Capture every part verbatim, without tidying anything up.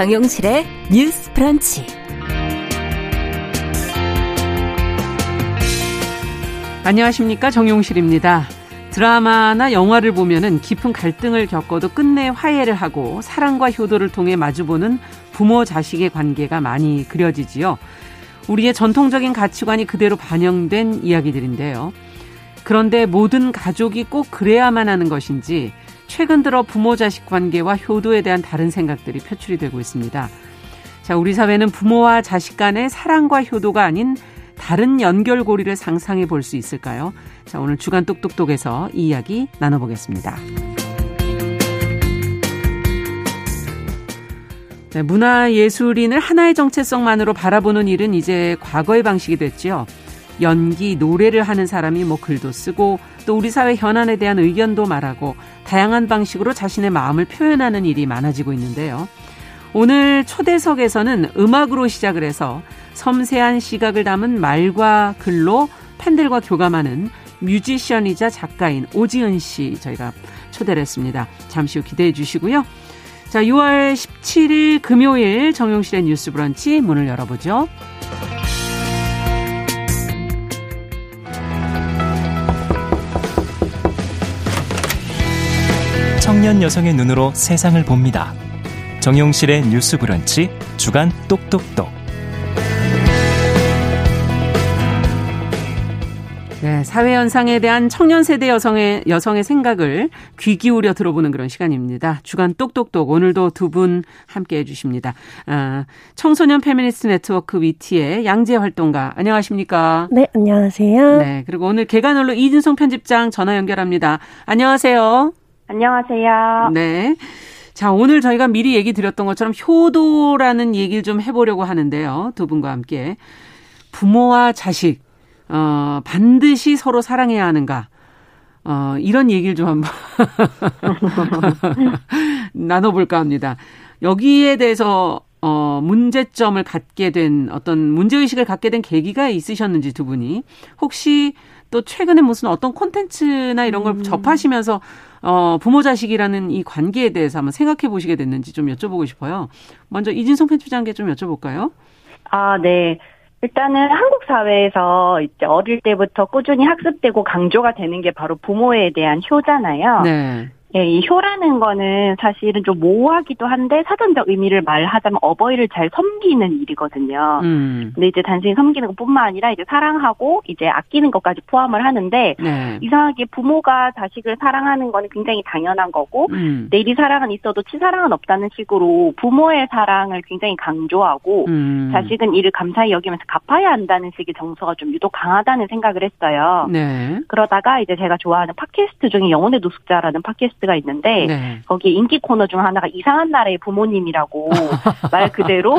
정용실의 뉴스프런치. 안녕하십니까, 정용실입니다. 드라마나 영화를 보면은 깊은 갈등을 겪어도 끝내 화해를 하고 사랑과 효도를 통해 마주보는 부모 자식의 관계가 많이 그려지지요. 우리의 전통적인 가치관이 그대로 반영된 이야기들인데요. 그런데 모든 가족이 꼭 그래야만 하는 것인지 최근 들어 부모 자식 관계와 효도에 대한 다른 생각들이 표출이 되고 있습니다. 자, 우리 사회는 부모와 자식 간의 사랑과 효도가 아닌 다른 연결고리를 상상해 볼 수 있을까요? 자, 오늘 주간 똑똑똑에서 이 이야기 나눠보겠습니다. 네, 문화예술인을 하나의 정체성만으로 바라보는 일은 이제 과거의 방식이 됐지요. 연기, 노래를 하는 사람이 뭐 글도 쓰고 또 우리 사회 현안에 대한 의견도 말하고 다양한 방식으로 자신의 마음을 표현하는 일이 많아지고 있는데요. 오늘 초대석에서는 음악으로 시작을 해서 섬세한 시각을 담은 말과 글로 팬들과 교감하는 뮤지션이자 작가인 오지은 씨 저희가 초대를 했습니다. 잠시 후 기대해 주시고요. 자, 유월 십칠일 금요일 정용실의 뉴스 브런치 문을 열어보죠. 청년 여성의 눈으로 세상을 봅니다. 정용실의 뉴스 브런치 주간 똑똑똑. 네, 사회 현상에 대한 청년 세대 여성의 여성의 생각을 귀 기울여 들어보는 그런 시간입니다. 주간 똑똑똑 오늘도 두 분 함께해 주십니다. 아, 청소년 페미니스트 네트워크 위티의 양재 활동가 안녕하십니까? 네, 안녕하세요. 네, 그리고 오늘 개관홀로 이진성 편집장 전화 연결합니다. 안녕하세요. 안녕하세요. 네. 자, 오늘 저희가 미리 얘기 드렸던 것처럼 효도라는 얘기를 좀 해보려고 하는데요. 두 분과 함께. 부모와 자식, 어, 반드시 서로 사랑해야 하는가. 어, 이런 얘기를 좀 한번 나눠볼까 합니다. 여기에 대해서, 어, 문제점을 갖게 된 어떤 문제의식을 갖게 된 계기가 있으셨는지 두 분이. 혹시 또 최근에 무슨 어떤 콘텐츠나 이런 걸 음. 접하시면서 어, 부모 자식이라는 이 관계에 대해서 한번 생각해 보시게 됐는지 좀 여쭤보고 싶어요. 먼저 이진성 편집장께 좀 여쭤볼까요? 아, 네. 일단은 한국 사회에서 이제 어릴 때부터 꾸준히 학습되고 강조가 되는 게 바로 부모에 대한 효잖아요. 네. 예, 이 효라는 거는 사실은 좀 모호하기도 한데 사전적 의미를 말하자면 어버이를 잘 섬기는 일이거든요. 음. 근데 이제 단순히 섬기는 것뿐만 아니라 이제 사랑하고 이제 아끼는 것까지 포함을 하는데 네. 이상하게 부모가 자식을 사랑하는 거는 굉장히 당연한 거고 음. 내일이 사랑은 있어도 치사랑은 없다는 식으로 부모의 사랑을 굉장히 강조하고 음. 자식은 이를 감사히 여기면서 갚아야 한다는 식의 정서가 좀 유독 강하다는 생각을 했어요. 네. 그러다가 이제 제가 좋아하는 팟캐스트 중에 영혼의 노숙자라는 팟캐스트 가 있는데 네. 거기 인기 코너 중 하나가 이상한 나라의 부모님이라고 말 그대로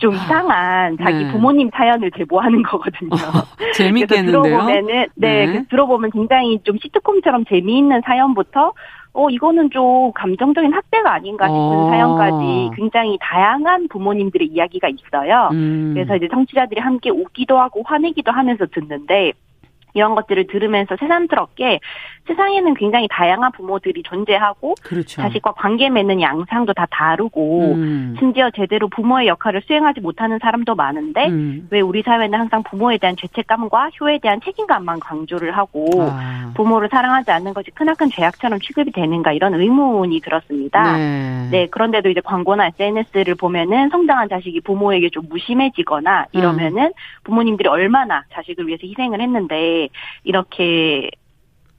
좀 이상한 자기 네. 부모님 사연을 제보하는 거거든요. 어, 재밌겠는데요? 들어보면은, 네, 네. 들어보면 굉장히 좀 시트콤처럼 재미있는 사연부터 어 이거는 좀 감정적인 학대가 아닌가 싶은 어. 사연까지 굉장히 다양한 부모님들의 이야기가 있어요. 음. 그래서 이제 청취자들이 함께 웃기도 하고 화내기도 하면서 듣는데 이런 것들을 들으면서 새삼스럽게 세상에는 굉장히 다양한 부모들이 존재하고 그렇죠. 자식과 관계 맺는 양상도 다 다르고 음. 심지어 제대로 부모의 역할을 수행하지 못하는 사람도 많은데 음. 왜 우리 사회는 항상 부모에 대한 죄책감과 효에 대한 책임감만 강조를 하고 아. 부모를 사랑하지 않는 것이 크나큰 죄악처럼 취급이 되는가 이런 의문이 들었습니다. 네, 네 그런데도 이제 광고나 에스엔에스를 보면은 성장한 자식이 부모에게 좀 무심해지거나 이러면은 음. 부모님들이 얼마나 자식을 위해서 희생을 했는데 이렇게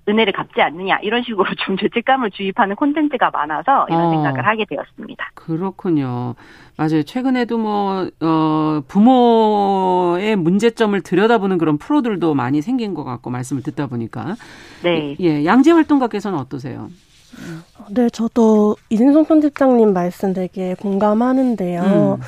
은혜를 갚지 않느냐 이런 식으로 좀 죄책감을 주입하는 콘텐츠가 많아서 이런 어, 생각을 하게 되었습니다. 그렇군요. 맞아요. 최근에도 뭐 어, 부모의 문제점을 들여다보는 그런 프로들도 많이 생긴 것 같고 말씀을 듣다 보니까. 네. 예, 양재 활동가께서는 어떠세요? 네, 저도 이진성 편집장님 말씀 되게 공감하는데요. 음.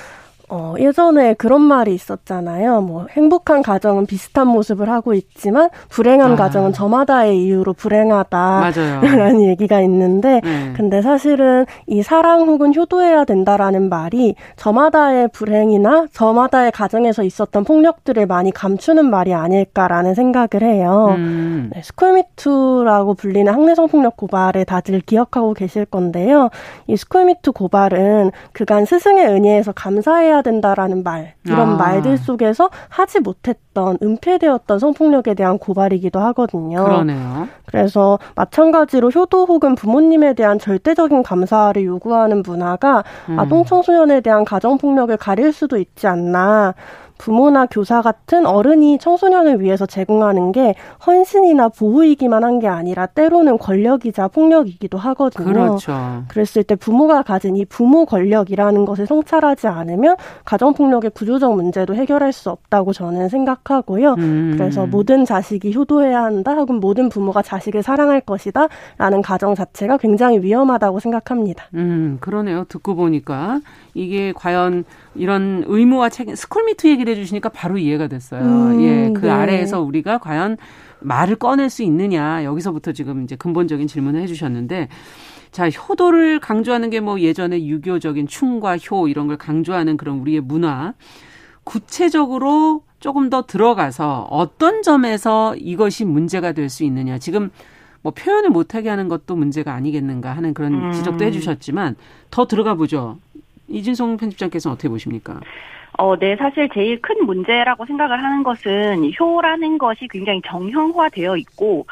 어, 예전에 그런 말이 있었잖아요. 뭐 행복한 가정은 비슷한 모습을 하고 있지만 불행한 아. 가정은 저마다의 이유로 불행하다라는 얘기가 있는데 네. 근데 사실은 이 사랑 혹은 효도해야 된다라는 말이 저마다의 불행이나 저마다의 가정에서 있었던 폭력들을 많이 감추는 말이 아닐까라는 생각을 해요. 음. 네, 스쿨미투라고 불리는 학내성 폭력 고발을 다들 기억하고 계실 건데요. 이 스쿨미투 고발은 그간 스승의 은혜에서 감사해야 된다라는 말, 이런 아. 말들 속에서 하지 못했던, 은폐되었던 성폭력에 대한 고발이기도 하거든요. 그러네요. 그래서 마찬가지로 효도 혹은 부모님에 대한 절대적인 감사를 요구하는 문화가 음. 아동 청소년에 대한 가정폭력을 가릴 수도 있지 않나. 부모나 교사 같은 어른이 청소년을 위해서 제공하는 게 헌신이나 보호이기만 한 게 아니라 때로는 권력이자 폭력이기도 하거든요. 그렇죠. 그랬을 때 부모가 가진 이 부모 권력이라는 것을 성찰하지 않으면 가정폭력의 구조적 문제도 해결할 수 없다고 저는 생각하고요. 음. 그래서 모든 자식이 효도해야 한다 혹은 모든 부모가 자식을 사랑할 것이다 라는 가정 자체가 굉장히 위험하다고 생각합니다. 음, 그러네요. 듣고 보니까 이게 과연 이런 의무와 책임, 스쿨미투 얘기를 해주시니까 바로 이해가 됐어요. 음, 예, 그 네. 아래에서 우리가 과연 말을 꺼낼 수 있느냐, 여기서부터 지금 이제 근본적인 질문을 해주셨는데, 자, 효도를 강조하는 게 뭐 예전에 유교적인 충과 효 이런 걸 강조하는 그런 우리의 문화, 구체적으로 조금 더 들어가서 어떤 점에서 이것이 문제가 될 수 있느냐, 지금 뭐 표현을 못하게 하는 것도 문제가 아니겠는가 하는 그런 음. 지적도 해주셨지만 더 들어가 보죠. 이진성 편집장께서는 어떻게 보십니까? 어, 네, 사실 제일 큰 문제라고 생각을 하는 것은 효라는 것이 굉장히 정형화되어 있고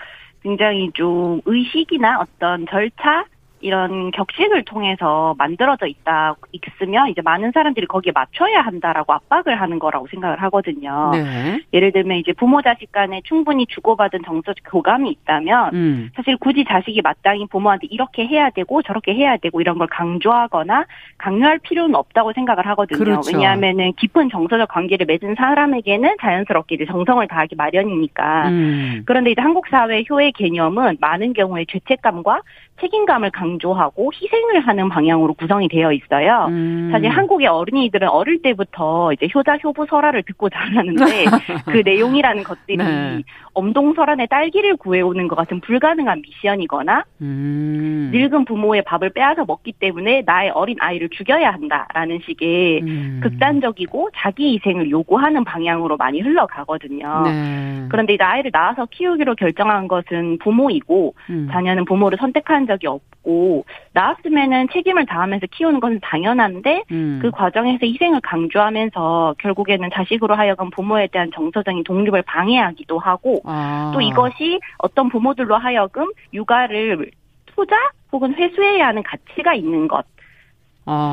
굉장히 좀 의식이나 어떤 절차 이런 격식을 통해서 만들어져 있다, 있으면 이제 많은 사람들이 거기에 맞춰야 한다라고 압박을 하는 거라고 생각을 하거든요. 네. 예를 들면 이제 부모 자식 간에 충분히 주고받은 정서적 교감이 있다면 음. 사실 굳이 자식이 마땅히 부모한테 이렇게 해야 되고 저렇게 해야 되고 이런 걸 강조하거나 강요할 필요는 없다고 생각을 하거든요. 그렇죠. 왜냐하면은 깊은 정서적 관계를 맺은 사람에게는 자연스럽게 이제 정성을 다하기 마련이니까. 음. 그런데 이제 한국 사회의 효의 개념은 많은 경우에 죄책감과 책임감을 강조하고 희생을 하는 방향으로 구성이 되어 있어요. 음. 사실 한국의 어린이들은 어릴 때부터 이제 효자, 효부, 설화를 듣고 자라는데 그 내용이라는 것들이 네. 엄동설안에 딸기를 구해오는 것 같은 불가능한 미션이거나 음. 늙은 부모의 밥을 빼앗아 먹기 때문에 나의 어린 아이를 죽여야 한다라는 식의 음. 극단적이고 자기 희생을 요구하는 방향으로 많이 흘러가거든요. 네. 그런데 이제 아이를 낳아서 키우기로 결정한 것은 부모이고 음. 자녀는 부모를 선택한 적이 없고 낳았으면은 책임을 다하면서 키우는 것은 당연한데 음. 그 과정에서 희생을 강조하면서 결국에는 자식으로 하여금 부모에 대한 정서적인 독립을 방해하기도 하고 아. 또 이것이 어떤 부모들로 하여금 육아를 투자 혹은 회수해야 하는 가치가 있는 것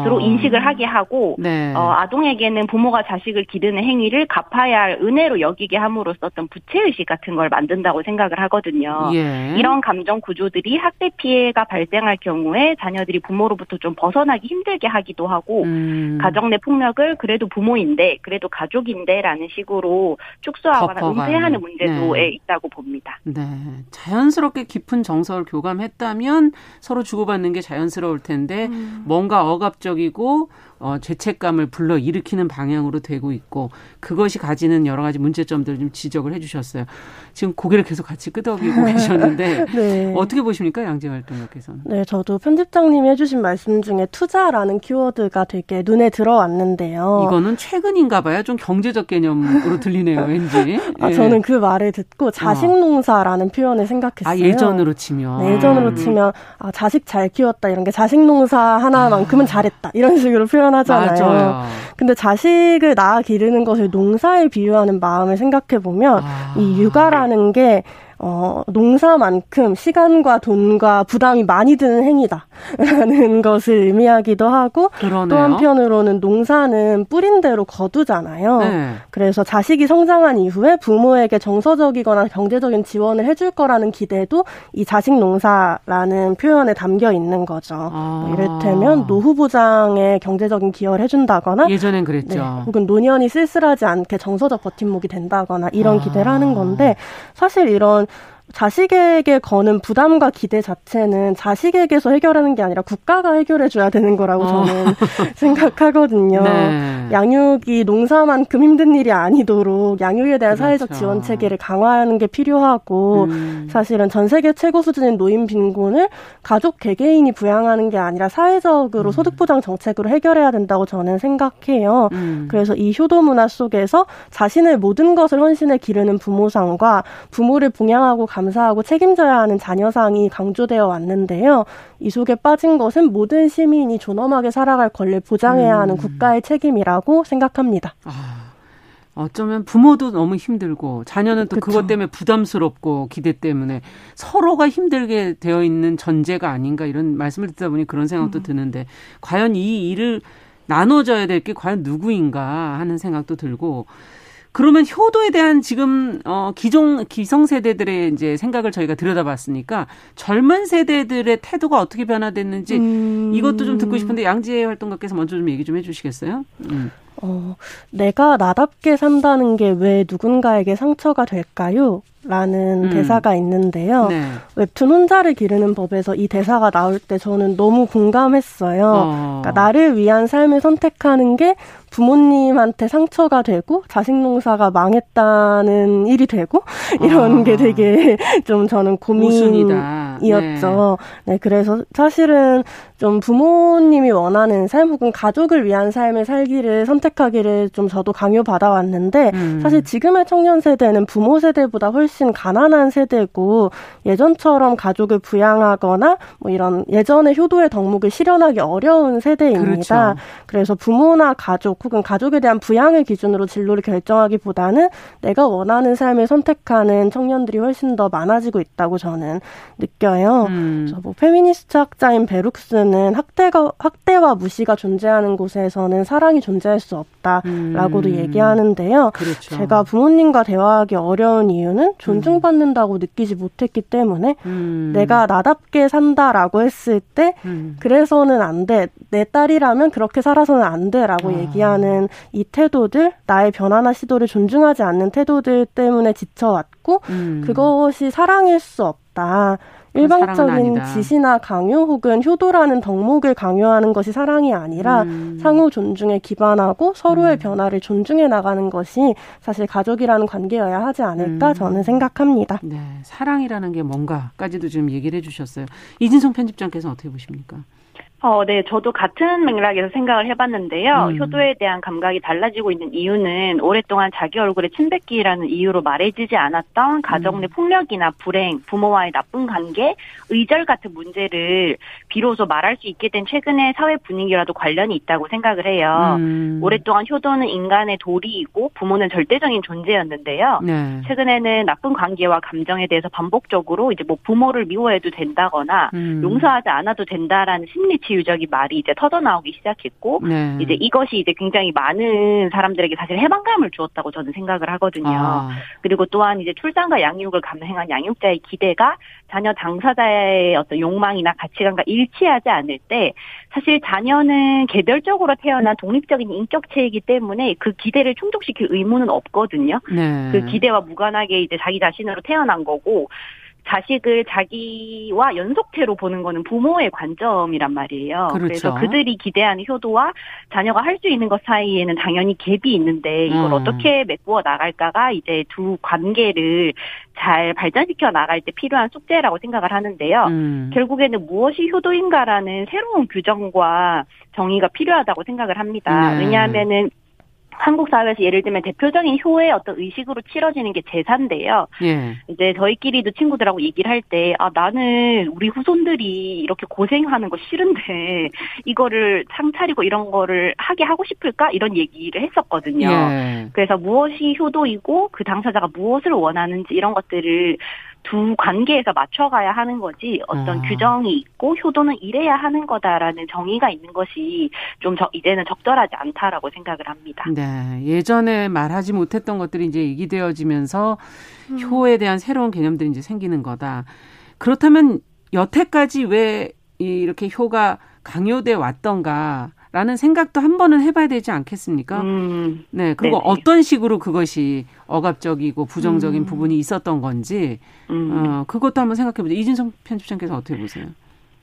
주로 인식을 하게 하고 네. 어, 아동에게는 부모가 자식을 기르는 행위를 갚아야 할 은혜로 여기게 함으로써 어떤 부채의식 같은 걸 만든다고 생각을 하거든요. 예. 이런 감정 구조들이 학대 피해가 발생할 경우에 자녀들이 부모로부터 좀 벗어나기 힘들게 하기도 하고 음. 가정 내 폭력을 그래도 부모인데 그래도 가족인데 라는 식으로 축소하거나 은폐하는 문제도 네. 있다고 봅니다. 네, 자연스럽게 깊은 정서를 교감했다면 서로 주고받는 게 자연스러울 텐데 음. 뭔가 어가 적이고 어, 죄책감을 불러일으키는 방향으로 되고 있고 그것이 가지는 여러 가지 문제점들을 좀 지적을 해 주셨어요. 지금 고개를 계속 같이 끄덕이고 계셨는데 네. 어떻게 보십니까? 양재활동가께서는. 네, 저도 편집장님이 해주신 말씀 중에 투자라는 키워드가 되게 눈에 들어왔는데요. 이거는 최근인가 봐요. 좀 경제적 개념으로 들리네요. 왠지. 아, 예. 저는 그 말을 듣고 자식농사라는 어. 표현을 생각했어요. 아, 예전으로 치면. 네, 예전으로 치면 아, 자식 잘 키웠다 이런 게 자식농사 하나만큼은 아. 잘했다 이런 식으로 표현 하잖아요. 맞아요. 근데 자식을 낳아 기르는 것을 농사에 비유하는 마음을 생각해보면 아. 이 육아라는 게 어, 농사만큼 시간과 돈과 부담이 많이 드는 행위다라는 것을 의미하기도 하고 그러네요. 또 한편으로는 농사는 뿌린 대로 거두잖아요. 네. 그래서 자식이 성장한 이후에 부모에게 정서적이거나 경제적인 지원을 해줄 거라는 기대도 이 자식 농사라는 표현에 담겨 있는 거죠. 아. 뭐 이를테면 노후보장에 경제적인 기여를 해준다거나 예전엔 그랬죠. 네, 혹은 노년이 쓸쓸하지 않게 정서적 버팀목이 된다거나 이런 아. 기대를 하는 건데 사실 이런 자식에게 거는 부담과 기대 자체는 자식에게서 해결하는 게 아니라 국가가 해결해줘야 되는 거라고 저는 어. 생각하거든요. 네. 네. 양육이 농사만큼 힘든 일이 아니도록 양육에 대한 그렇죠. 사회적 지원 체계를 강화하는 게 필요하고 음. 사실은 전 세계 최고 수준인 노인 빈곤을 가족 개개인이 부양하는 게 아니라 사회적으로 음. 소득보장 정책으로 해결해야 된다고 저는 생각해요. 음. 그래서 이 효도 문화 속에서 자신의 모든 것을 헌신해 기르는 부모상과 부모를 봉양하고 감사하고 책임져야 하는 자녀상이 강조되어 왔는데요. 이 속에 빠진 것은 모든 시민이 존엄하게 살아갈 권리를 보장해야 하는 음. 국가의 책임이라고 생각합니다. 아, 어쩌면 부모도 너무 힘들고 자녀는 또 그쵸. 그것 때문에 부담스럽고 기대 때문에 서로가 힘들게 되어 있는 전제가 아닌가 이런 말씀을 듣다 보니 그런 생각도 음. 드는데 과연 이 일을 나눠줘야 될 게 과연 누구인가 하는 생각도 들고 그러면 효도에 대한 지금 어, 기종 기성세대들의 이제 생각을 저희가 들여다봤으니까 젊은 세대들의 태도가 어떻게 변화됐는지 음. 이것도 좀 듣고 싶은데 양지혜 활동가께서 먼저 좀 얘기 좀 해주시겠어요? 음. 어, 내가 나답게 산다는 게 왜 누군가에게 상처가 될까요? 라는 음. 대사가 있는데요. 네. 웹툰 혼자를 기르는 법에서 이 대사가 나올 때 저는 너무 공감했어요. 어. 그러니까 나를 위한 삶을 선택하는 게 부모님한테 상처가 되고 자식 농사가 망했다는 일이 되고 이런 어. 게 되게 좀 저는 고민이었죠. 네. 네, 그래서 사실은 좀 부모님이 원하는 삶 혹은 가족을 위한 삶을 살기를 선택하기를 좀 저도 강요받아왔는데 음. 사실 지금의 청년 세대는 부모 세대보다 훨씬 훨씬 가난한 세대고 예전처럼 가족을 부양하거나 뭐 이런 예전의 효도의 덕목을 실현하기 어려운 세대입니다. 그렇죠. 그래서 부모나 가족 혹은 가족에 대한 부양을 기준으로 진로를 결정하기보다는 내가 원하는 삶을 선택하는 청년들이 훨씬 더 많아지고 있다고 저는 느껴요. 음. 그래서 뭐 페미니스트 학자인 베룩스는 학대가, 학대와 무시가 존재하는 곳에서는 사랑이 존재할 수 없다라고도 음. 얘기하는데요. 그렇죠. 제가 부모님과 대화하기 어려운 이유는 존중받는다고 음. 느끼지 못했기 때문에 음. 내가 나답게 산다라고 했을 때 음. 그래서는 안 돼. 내 딸이라면 그렇게 살아서는 안 돼라고 아. 얘기하는 이 태도들, 나의 변화나 시도를 존중하지 않는 태도들 때문에 지쳐왔고 음. 그것이 사랑일 수 없다. 일방적인 지시나 강요 혹은 효도라는 덕목을 강요하는 것이 사랑이 아니라 음. 상호 존중에 기반하고 서로의 음. 변화를 존중해 나가는 것이 사실 가족이라는 관계여야 하지 않을까 음. 저는 생각합니다. 네, 사랑이라는 게 뭔가까지도 지금 얘기를 해주셨어요. 이진성 편집장께서는 어떻게 보십니까? 어, 네, 저도 같은 맥락에서 생각을 해봤는데요. 음. 효도에 대한 감각이 달라지고 있는 이유는 오랫동안 자기 얼굴에 침 뱉기라는 이유로 말해지지 않았던 가정 내 음. 폭력이나 불행, 부모와의 나쁜 관계, 의절 같은 문제를 비로소 말할 수 있게 된 최근의 사회 분위기와도 관련이 있다고 생각을 해요. 음. 오랫동안 효도는 인간의 도리이고 부모는 절대적인 존재였는데요. 네. 최근에는 나쁜 관계와 감정에 대해서 반복적으로 이제 뭐 부모를 미워해도 된다거나 음. 용서하지 않아도 된다라는 심리 유적이 말이 이제 터져나오기 시작했고 네. 이제 이것이 이제 굉장히 많은 사람들에게 사실 해방감을 주었다고 저는 생각을 하거든요. 아. 그리고 또한 이제 출산과 양육을 감행한 양육자의 기대가 자녀 당사자의 어떤 욕망이나 가치관과 일치하지 않을 때 사실 자녀는 개별적으로 태어난 독립적인 인격체이기 때문에 그 기대를 충족시킬 의무는 없거든요. 네. 그 기대와 무관하게 이제 자기 자신으로 태어난 거고 자식을 자기와 연속체로 보는 거는 부모의 관점이란 말이에요. 그렇죠. 그래서 그들이 기대하는 효도와 자녀가 할 수 있는 것 사이에는 당연히 갭이 있는데 이걸 음. 어떻게 메꾸어 나갈까가 이제 두 관계를 잘 발전시켜 나갈 때 필요한 숙제라고 생각을 하는데요. 음. 결국에는 무엇이 효도인가라는 새로운 규정과 정의가 필요하다고 생각을 합니다. 네. 왜냐하면은 한국 사회에서 예를 들면 대표적인 효의 어떤 의식으로 치러지는 게 제사인데요. 예. 이제 저희끼리도 친구들하고 얘기를 할 때, 아, 나는 우리 후손들이 이렇게 고생하는 거 싫은데, 이거를 상 차리고 이런 거를 하게 하고 싶을까? 이런 얘기를 했었거든요. 예. 그래서 무엇이 효도이고, 그 당사자가 무엇을 원하는지 이런 것들을 두 관계에서 맞춰가야 하는 거지 어떤 아. 규정이 있고 효도는 이래야 하는 거다라는 정의가 있는 것이 좀 저, 이제는 적절하지 않다라고 생각을 합니다. 네, 예전에 말하지 못했던 것들이 이제 얘기되어지면서 음. 효에 대한 새로운 개념들이 이제 생기는 거다. 그렇다면 여태까지 왜 이렇게 효가 강요돼 왔던가? 라는 생각도 한 번은 해봐야 되지 않겠습니까? 음, 네, 그리고 네네. 어떤 식으로 그것이 억압적이고 부정적인 음. 부분이 있었던 건지 음. 어, 그것도 한번 생각해보죠. 이진성 편집장께서 어떻게 보세요?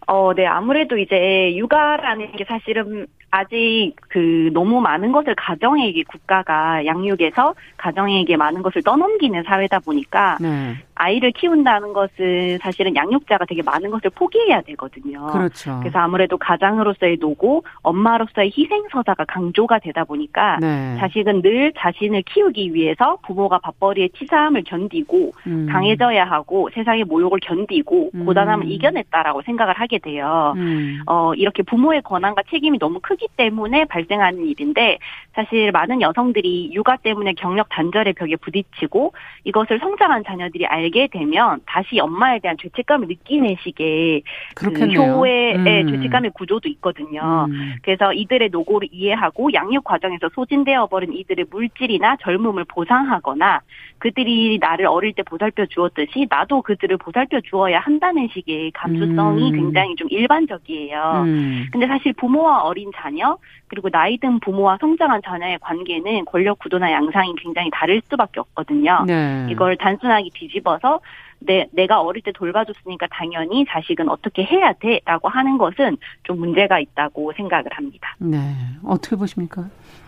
어, 네, 아무래도 이제 육아라는 게 사실은 아직 그 너무 많은 것을 가정에게, 국가가 양육에서 가정에게 많은 것을 떠넘기는 사회다 보니까 네. 아이를 키운다는 것은 사실은 양육자가 되게 많은 것을 포기해야 되거든요. 그렇죠. 그래서 아무래도 가장으로서의 노고, 엄마로서의 희생서사가 강조가 되다 보니까 네. 자식은 늘 자신을 키우기 위해서 부모가 밥벌이의 치사함을 견디고 음. 강해져야 하고 세상의 모욕을 견디고 음. 고단함을 이겨냈다라고 생각을 하게 돼요. 음. 어, 이렇게 부모의 권한과 책임이 너무 크기 때문에 발생하는 일인데, 사실 많은 여성들이 육아 때문에 경력 단절의 벽에 부딪히고 이것을 성장한 자녀들이 알게 되면 다시 엄마에 대한 죄책감을 느끼는 식의 그 효의 음. 죄책감의 구조도 있거든요. 음. 그래서 이들의 노고를 이해하고 양육 과정에서 소진되어 버린 이들의 물질이나 젊음을 보상하거나 그들이 나를 어릴 때 보살펴 주었듯이 나도 그들을 보살펴 주어야 한다는 식의 감수성이 음. 굉장히 좀 일반적이에요. 음. 근데 사실 부모와 어린 자녀 그리고 나이 든 부모와 성장한 자녀의 관계는 권력 구도나 양상이 굉장히 다를 수밖에 없거든요. 네. 이걸 단순하게 뒤집어서 내, 내가 어릴 때 돌봐줬으니까 당연히 자식은 어떻게 해야 돼? 라고 하는 것은 좀 문제가 있다고 생각을 합니다. 네, 어떻게 보십니까?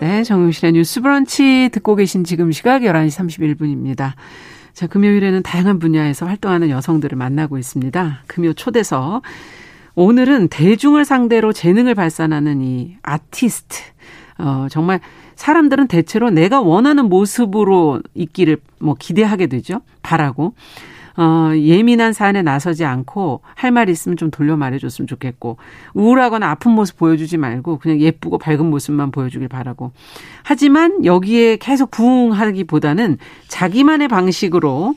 네, 정용실의 뉴스브런치 듣고 계신 지금 시각 열한 시 삼십일 분입니다. 자, 금요일에는 다양한 분야에서 활동하는 여성들을 만나고 있습니다. 금요 초대석. 오늘은 대중을 상대로 재능을 발산하는 이 아티스트. 어, 정말 사람들은 대체로 내가 원하는 모습으로 있기를 뭐 기대하게 되죠. 바라고. 어, 예민한 사안에 나서지 않고 할 말 있으면 좀 돌려 말해줬으면 좋겠고 우울하거나 아픈 모습 보여주지 말고 그냥 예쁘고 밝은 모습만 보여주길 바라고. 하지만 여기에 계속 부응하기보다는 자기만의 방식으로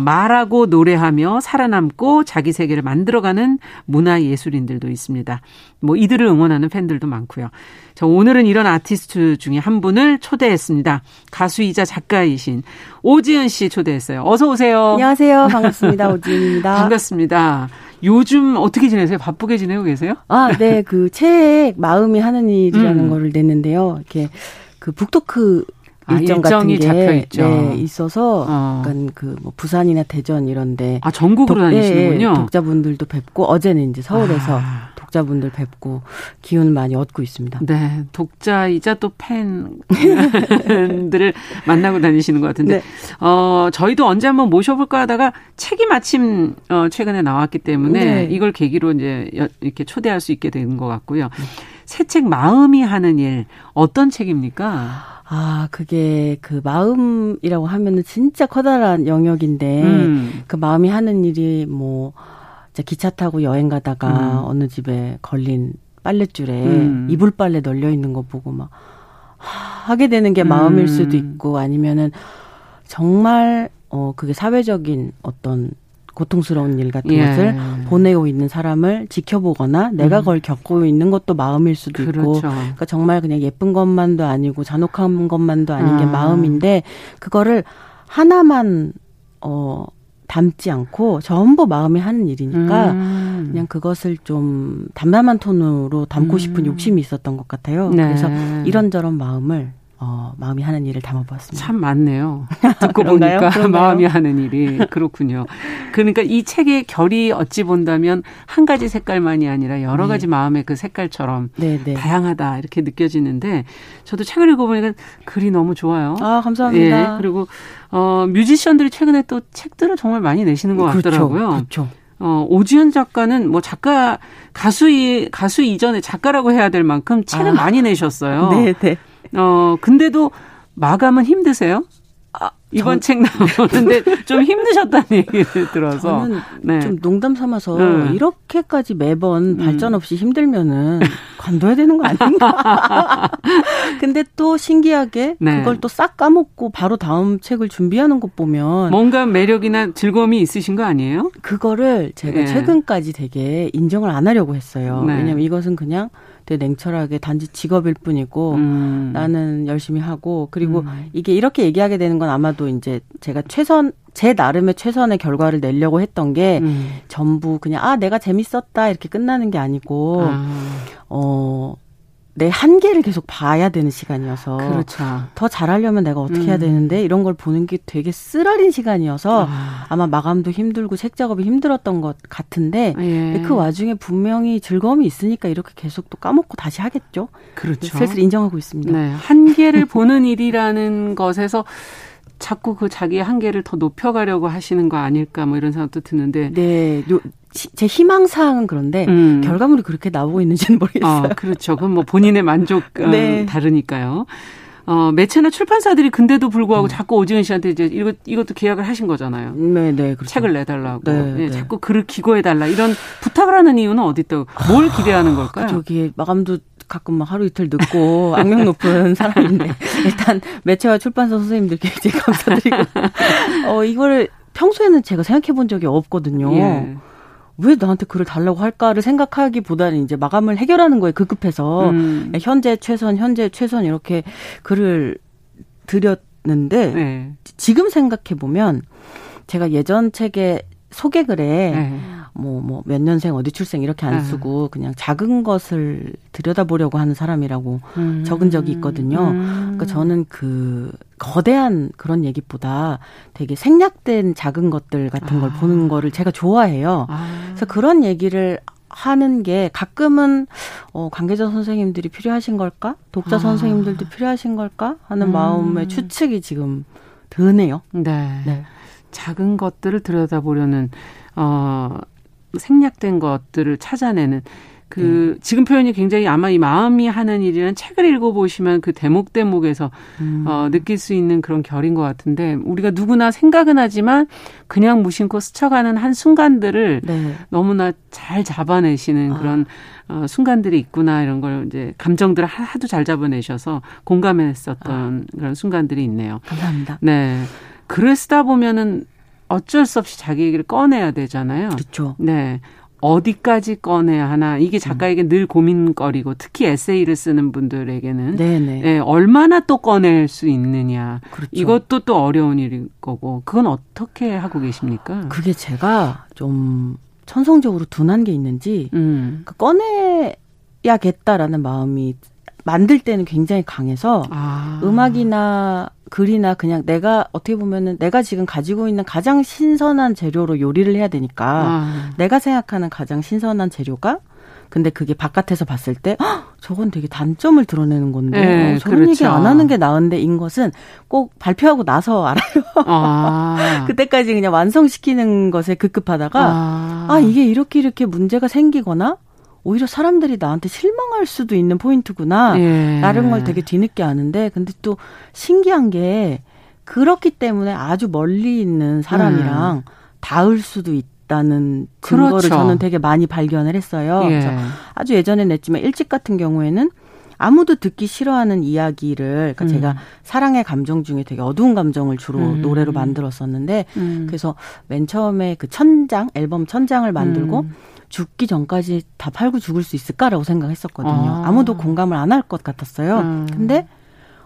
말하고 노래하며 살아남고 자기 세계를 만들어가는 문화예술인들도 있습니다. 뭐 이들을 응원하는 팬들도 많고요. 자, 오늘은 이런 아티스트 중에 한 분을 초대했습니다. 가수이자 작가이신 오지은 씨 초대했어요. 어서 오세요. 안녕하세요. 반갑습니다. 오지은입니다. 반갑습니다. 요즘 어떻게 지내세요? 바쁘게 지내고 계세요? 아, 네. 그 책 마음이 하는 일이라는 음. 거를 냈는데요. 이렇게 그 북토크 아, 일정 같은 게 잡혀 있죠. 네, 있어서 어. 약간 그 뭐 부산이나 대전 이런데 아, 전국으로 독, 다니시는군요. 네, 독자분들도 뵙고 어제는 이제 서울에서 아. 독자분들 뵙고 기운을 많이 얻고 있습니다. 네, 독자이자 또 팬들을 만나고 다니시는 것 같은데, 네. 어, 저희도 언제 한번 모셔볼까 하다가 책이 마침 어, 최근에 나왔기 때문에 네. 이걸 계기로 이제 이렇게 초대할 수 있게 된 것 같고요. 네. 새 책 마음이 하는 일 어떤 책입니까? 아, 그게 그 마음이라고 하면은 진짜 커다란 영역인데 음. 그 마음이 하는 일이 뭐 기차 타고 여행 가다가 음. 어느 집에 걸린 빨랫줄에 음. 이불 빨래 널려 있는 거 보고 막 하게 되는 게 음. 마음일 수도 있고 아니면은 정말 어 그게 사회적인 어떤 고통스러운 일 같은 예. 것을 보내고 있는 사람을 지켜보거나 내가 그걸 겪고 있는 것도 마음일 수도 그렇죠. 있고 그러니까 정말 그냥 예쁜 것만도 아니고 잔혹한 것만도 아닌 아. 게 마음인데 그거를 하나만 어, 담지 않고 전부 마음이 하는 일이니까 음. 그냥 그것을 좀 담담한 톤으로 담고 싶은 음. 욕심이 있었던 것 같아요. 네. 그래서 이런저런 마음을 어, 마음이 하는 일을 담아보았습니다. 참 많네요. 듣고 그런가요? 보니까 그런가요? 마음이 하는 일이 그렇군요. 그러니까 이 책의 결이 어찌 본다면 한 가지 색깔만이 아니라 여러 네. 가지 마음의 그 색깔처럼 네, 네. 다양하다 이렇게 느껴지는데 저도 책을 읽어보니까 글이 너무 좋아요. 아, 감사합니다. 예, 그리고 어, 뮤지션들이 최근에 또 책들을 정말 많이 내시는 것 그렇죠, 같더라고요. 그렇죠. 어, 오지은 작가는 뭐 작가 가수 이 가수 이전에 작가라고 해야 될 만큼 책을 아. 많이 내셨어요. 네, 네. 어, 근데도 마감은 힘드세요? 아, 이번 전... 책 나오는데 좀 힘드셨다는 얘기를 들어서. 저는 네. 좀 농담 삼아서 음. 이렇게까지 매번 발전 없이 힘들면은 관둬야 되는 거 아닌가. 근데 또 신기하게 네. 그걸 또 싹 까먹고 바로 다음 책을 준비하는 것 보면. 뭔가 매력이나 즐거움이 있으신 거 아니에요? 그거를 제가 네. 최근까지 되게 인정을 안 하려고 했어요. 네. 왜냐면 이것은 그냥. 되게 냉철하게 단지 직업일 뿐이고 음. 나는 열심히 하고 그리고 음. 이게 이렇게 얘기하게 되는 건 아마도 이제 제가 최선 제 나름의 최선의 결과를 내려고 했던 게 음. 전부 그냥 아 내가 재밌었다 이렇게 끝나는 게 아니고 아. 어, 내 한계를 계속 봐야 되는 시간이어서 그렇죠. 더 잘하려면 내가 어떻게 음. 해야 되는데 이런 걸 보는 게 되게 쓰라린 시간이어서 아. 아마 마감도 힘들고 책 작업이 힘들었던 것 같은데 예. 그 와중에 분명히 즐거움이 있으니까 이렇게 계속 또 까먹고 다시 하겠죠. 그렇죠. 슬슬 인정하고 있습니다. 네. 한계를 보는 일이라는 것에서 자꾸 그 자기의 한계를 더 높여가려고 하시는 거 아닐까 뭐 이런 생각도 드는데 네. 요, 제 희망사항은 그런데 음. 결과물이 그렇게 나오고 있는지는 모르겠어요. 어, 그렇죠. 그건 뭐 본인의 만족은 네. 다르니까요. 어, 매체나 출판사들이 근데도 불구하고 음. 자꾸 오지은 씨한테 이제 이거, 이것도 계약을 하신 거잖아요. 네, 네. 그렇죠. 책을 내달라고. 네, 네, 네. 자꾸 글을 기고해달라. 이런 부탁을 하는 이유는 어디 있다고. 뭘 기대하는 걸까요? 그 저기 마감도 가끔 막 하루 이틀 늦고 악명 높은 사람인데 일단 매체와 출판사 선생님들께 이제 감사드리고 어, 이걸 평소에는 제가 생각해 본 적이 없거든요. 예. 왜 나한테 글을 달라고 할까를 생각하기보다는 이제 마감을 해결하는 거에 급급해서 음. 현재 최선, 현재 최선 이렇게 글을 드렸는데 네. 지금 생각해보면 제가 예전 책에 소개글에 네. 뭐, 뭐, 몇 년생, 어디 출생 이렇게 안 쓰고 그냥 작은 것을 들여다보려고 하는 사람이라고 음. 적은 적이 있거든요. 그러니까 저는 그 거대한 그런 얘기보다 되게 생략된 작은 것들 같은 걸 아. 보는 거를 제가 좋아해요. 아. 그래서 그런 얘기를 하는 게 가끔은 어, 관계자 선생님들이 필요하신 걸까? 독자 아. 선생님들도 필요하신 걸까? 하는 음. 마음의 추측이 지금 드네요. 네. 네. 작은 것들을 들여다보려는 어 생략된 것들을 찾아내는 그 네. 지금 표현이 굉장히 아마 이 마음이 하는 일이라는 책을 읽어보시면 그 대목 대목에서 음. 어, 느낄 수 있는 그런 결인 것 같은데 우리가 누구나 생각은 하지만 그냥 무심코 스쳐가는 한 순간들을 네. 너무나 잘 잡아내시는 아. 그런 어, 순간들이 있구나 이런 걸 이제 감정들을 하도 잘 잡아내셔서 공감했었던 아. 그런 순간들이 있네요. 감사합니다. 네, 글을 쓰다 보면은 어쩔 수 없이 자기 얘기를 꺼내야 되잖아요. 그렇죠. 네. 어디까지 꺼내야 하나. 이게 작가에게 늘 고민거리고 특히 에세이를 쓰는 분들에게는 네, 얼마나 또 꺼낼 수 있느냐. 그렇죠. 이것도 또 어려운 일일 거고. 그건 어떻게 하고 계십니까? 그게 제가 좀 천성적으로 둔한 게 있는지 음. 꺼내야겠다라는 마음이 만들 때는 굉장히 강해서 아. 음악이나 글이나 그냥 내가 어떻게 보면은 내가 지금 가지고 있는 가장 신선한 재료로 요리를 해야 되니까 아. 내가 생각하는 가장 신선한 재료가 근데 그게 바깥에서 봤을 때 헉, 저건 되게 단점을 드러내는 건데 네, 어, 저런 그렇죠. 얘기 안 하는 게 나은데 인 것은 꼭 발표하고 나서 알아요. 아. 그때까지 그냥 완성시키는 것에 급급하다가 아. 아 이게 이렇게 이렇게 문제가 생기거나 오히려 사람들이 나한테 실망할 수도 있는 포인트구나. 예. 라는 걸 되게 뒤늦게 아는데 근데 또 신기한 게 그렇기 때문에 아주 멀리 있는 사람이랑 음. 닿을 수도 있다는 증거를 그렇죠. 저는 되게 많이 발견을 했어요. 예. 그래서 아주 예전에 냈지만 일찍 같은 경우에는 아무도 듣기 싫어하는 이야기를 그러니까 음. 제가 사랑의 감정 중에 되게 어두운 감정을 주로 음. 노래로 만들었었는데 음. 그래서 맨 처음에 그 천장 앨범 천장을 만들고 음. 죽기 전까지 다 팔고 죽을 수 있을까라고 생각했었거든요. 아. 아무도 공감을 안 할 것 같았어요. 음. 근데